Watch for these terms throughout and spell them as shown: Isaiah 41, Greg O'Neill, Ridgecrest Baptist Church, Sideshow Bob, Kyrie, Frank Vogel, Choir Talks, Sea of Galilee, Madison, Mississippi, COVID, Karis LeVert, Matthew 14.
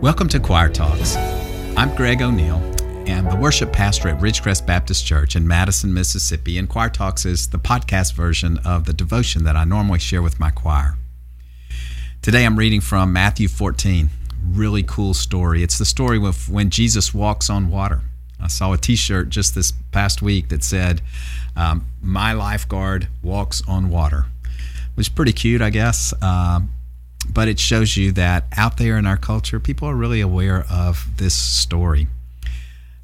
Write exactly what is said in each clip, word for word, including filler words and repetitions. Welcome to Choir Talks. I'm Greg O'Neill, and the worship pastor at Ridgecrest Baptist Church in Madison, Mississippi, and Choir Talks is the podcast version of the devotion that I normally share with my choir. Today I'm reading from Matthew fourteen. Really cool story. It's the story of when Jesus walks on water. I saw a t-shirt just this past week that said, um, "My lifeguard walks on water," which is pretty cute, I guess. Um, but it shows you that out there in our culture, people are really aware of this story.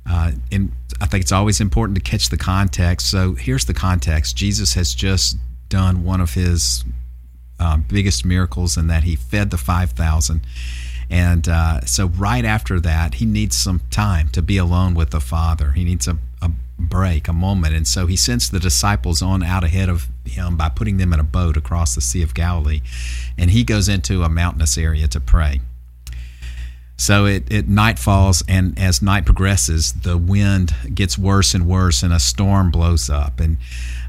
Uh, and I think it's always important to catch the context. So here's the context. Jesus has just done one of his uh, biggest miracles in that he fed the five thousand. And uh, so right after that, he needs some time to be alone with the Father. He needs a, a break, a moment. And so he sends the disciples on out ahead of him by putting them in a boat across the Sea of Galilee. And he goes into a mountainous area to pray. So it, it night falls, and as night progresses, the wind gets worse and worse, and a storm blows up. And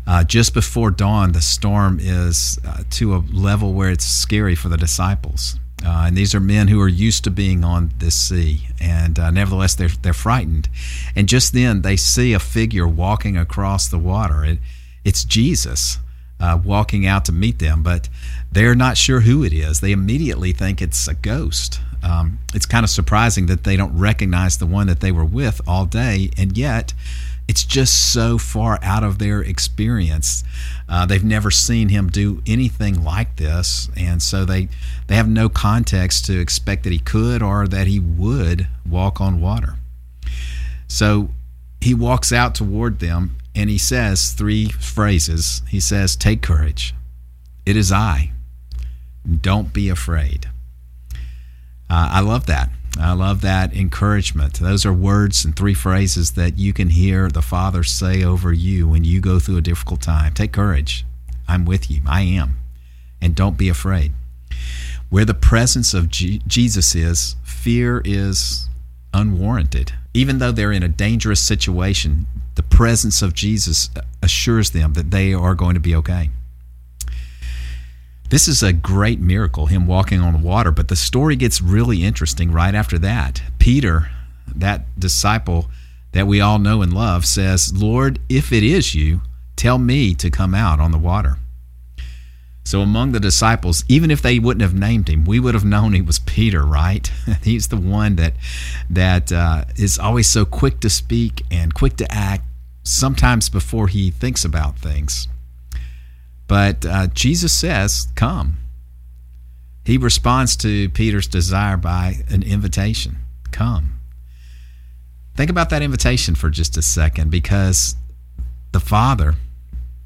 uh, just before dawn, the storm is uh, to a level where it's scary for the disciples. Uh, and these are men who are used to being on this sea, and uh, nevertheless, they're they're frightened. And just then, they see a figure walking across the water. It, it's Jesus uh, walking out to meet them, but they're not sure who it is. They immediately think it's a ghost. Um, it's kind of surprising that they don't recognize the one that they were with all day, and yet it's just so far out of their experience. Uh, they've never seen him do anything like this, and so they they have no context to expect that he could or that he would walk on water. So he walks out toward them, and he says three phrases. He says, "Take courage. It is I. Don't be afraid." Uh, I love that. I love that encouragement. Those are words and three phrases that you can hear the Father say over you when you go through a difficult time. Take courage. I'm with you. I am. And don't be afraid. Where the presence of G- Jesus is, fear is unwarranted. Even though they're in a dangerous situation, the presence of Jesus assures them that they are going to be okay. This is a great miracle, him walking on water, but the story gets really interesting right after that. Peter, that disciple that we all know and love, says, "Lord, if it is you, tell me to come out on the water." So among the disciples, even if they wouldn't have named him, we would have known he was Peter, right? He's the one that that uh, is always so quick to speak and quick to act, sometimes before he thinks about things. But uh, Jesus says, "Come." He responds to Peter's desire by an invitation. Come. Think about that invitation for just a second, because the Father,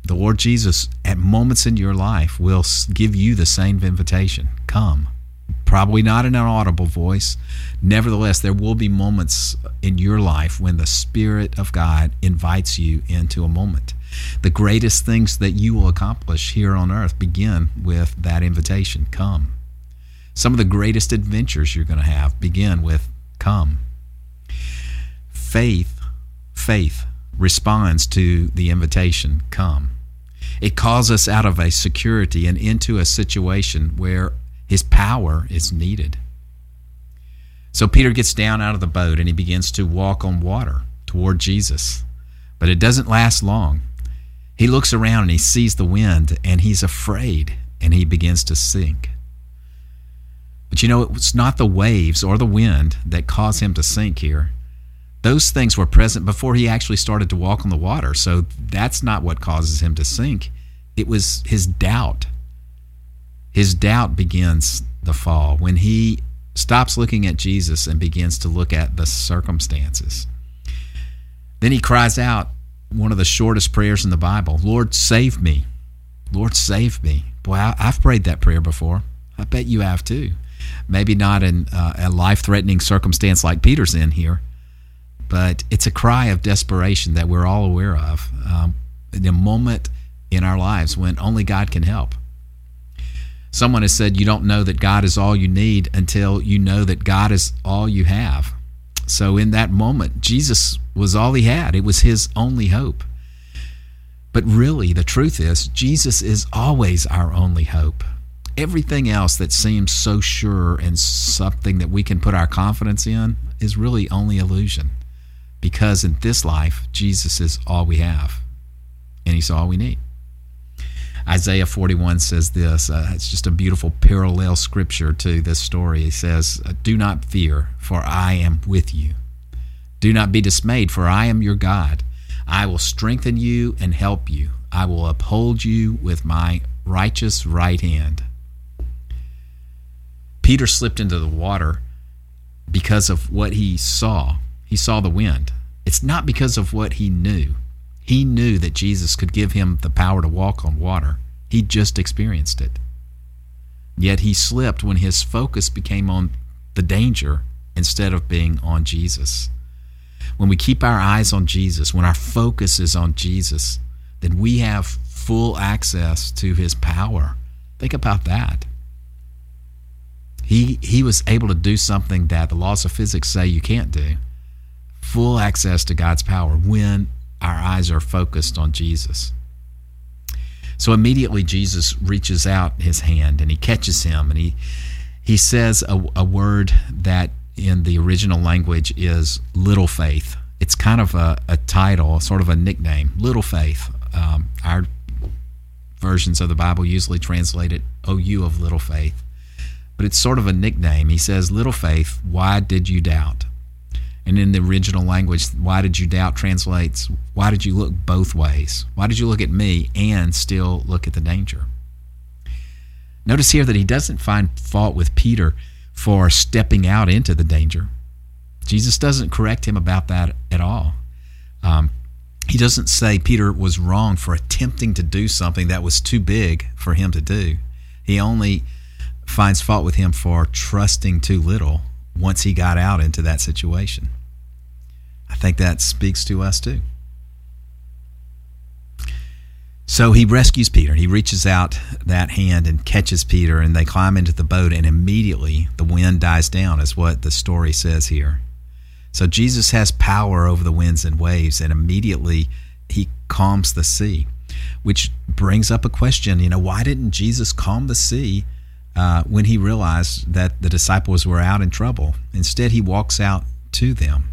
the Lord Jesus, at moments in your life will give you the same invitation. Come. Probably not in an audible voice. Nevertheless, there will be moments in your life when the Spirit of God invites you into a moment. The greatest things that you will accomplish here on earth begin with that invitation, come. Some of the greatest adventures you're going to have begin with come. Faith, faith responds to the invitation, come. It calls us out of a security and into a situation where his power is needed. So Peter gets down out of the boat and he begins to walk on water toward Jesus. But it doesn't last long. He looks around and he sees the wind, and he's afraid, and he begins to sink. But you know, it was not the waves or the wind that caused him to sink here. Those things were present before he actually started to walk on the water, so that's not what causes him to sink. It was his doubt. His doubt begins the fall when he stops looking at Jesus and begins to look at the circumstances. Then he cries out, one of the shortest prayers in the Bible, "Lord, save me. Lord, save me." Boy, I, I've prayed that prayer before. I bet you have too. Maybe not in uh, a life-threatening circumstance like Peter's in here, but it's a cry of desperation that we're all aware of um, in a moment in our lives when only God can help. Someone has said you don't know that God is all you need until you know that God is all you have. So in that moment, Jesus was all he had. It was his only hope. But really, the truth is, Jesus is always our only hope. everything else that seems so sure and something that we can put our confidence in is really only illusion, because in this life, Jesus is all we have, and he's all we need. Isaiah forty-one says this. Uh, it's just a beautiful parallel scripture to this story. It says, "Do not fear, for I am with you. Do not be dismayed, for I am your God. I will strengthen you and help you. I will uphold you with my righteous right hand." Peter slipped into the water because of what he saw. He saw the wind. It's not because of what he knew. He knew that Jesus could give him the power to walk on water. He just experienced it. Yet he slipped when his focus became on the danger instead of being on Jesus. When we keep our eyes on Jesus, when our focus is on Jesus, then we have full access to his power. Think about that. He he was able to do something that the laws of physics say you can't do. Full access to God's power when our eyes are focused on Jesus. So immediately Jesus reaches out his hand and he catches him, and he he says a, a word that in the original language is little faith. It's kind of a, a title, sort of a nickname, little faith. Um, our versions of the Bible usually translate it, "O you of little faith." But it's sort of a nickname. He says, "Little faith, why did you doubt?" And in the original language, "why did you doubt" translates, "Why did you look both ways? Why did you look at me and still look at the danger?" Notice here that he doesn't find fault with Peter for stepping out into the danger. Jesus doesn't correct him about that at all. Um, he doesn't say Peter was wrong for attempting to do something that was too big for him to do. He only finds fault with him for trusting too little once he got out into that situation. I think that speaks to us too. So he rescues Peter. He reaches out that hand and catches Peter, and they climb into the boat, and immediately the wind dies down, is what the story says here. So Jesus has power over the winds and waves, and immediately he calms the sea, which brings up a question. You know, why didn't Jesus calm the sea uh, when he realized that the disciples were out in trouble? Instead, he walks out to them.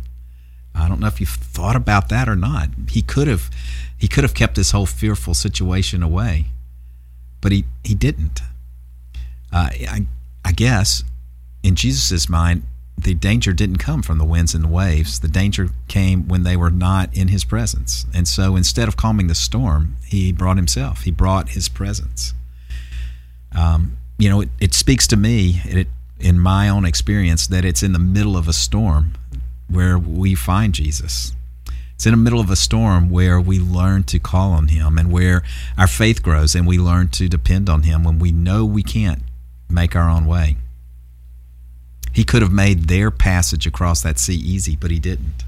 I don't know if you've thought about that or not. He could have he could have kept this whole fearful situation away, but he, he didn't. Uh, I, I guess in Jesus' mind, the danger didn't come from the winds and the waves. The danger came when they were not in his presence. And so instead of calming the storm, he brought himself. He brought his presence. Um, you know, it, it speaks to me, it, in my own experience, that it's in the middle of a storm where we find Jesus. It's in the middle of a storm where we learn to call on him, and where our faith grows and we learn to depend on him when we know we can't make our own way. He could have made their passage across that sea easy, but he didn't.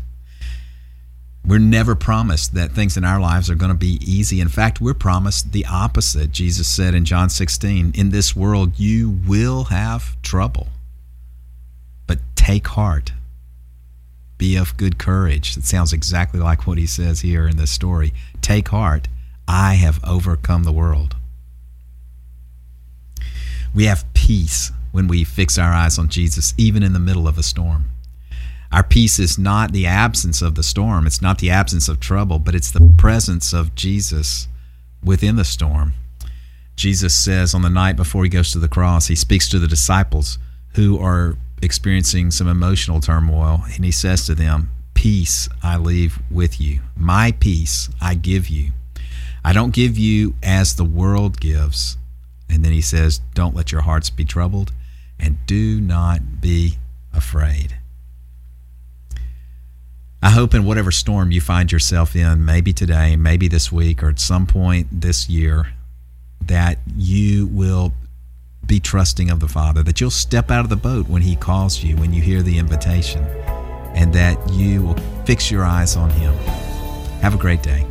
We're never promised that things in our lives are going to be easy. In fact, we're promised the opposite. Jesus said in John sixteen, "In this world you will have trouble, but take heart. Be of good courage." It sounds exactly like what he says here in this story. Take heart, I have overcome the world. We have peace when we fix our eyes on Jesus, even in the middle of a storm. Our peace is not the absence of the storm. It's not the absence of trouble, but it's the presence of Jesus within the storm. Jesus says on the night before he goes to the cross, he speaks to the disciples who are experiencing some emotional turmoil, and he says to them, "Peace I leave with you. My peace I give you. I don't give you as the world gives." And then he says, "Don't let your hearts be troubled, and do not be afraid." I hope in whatever storm you find yourself in, maybe today, maybe this week, or at some point this year, that you will be trusting of the Father, that you'll step out of the boat when he calls you, when you hear the invitation, and that you will fix your eyes on him. Have a great day.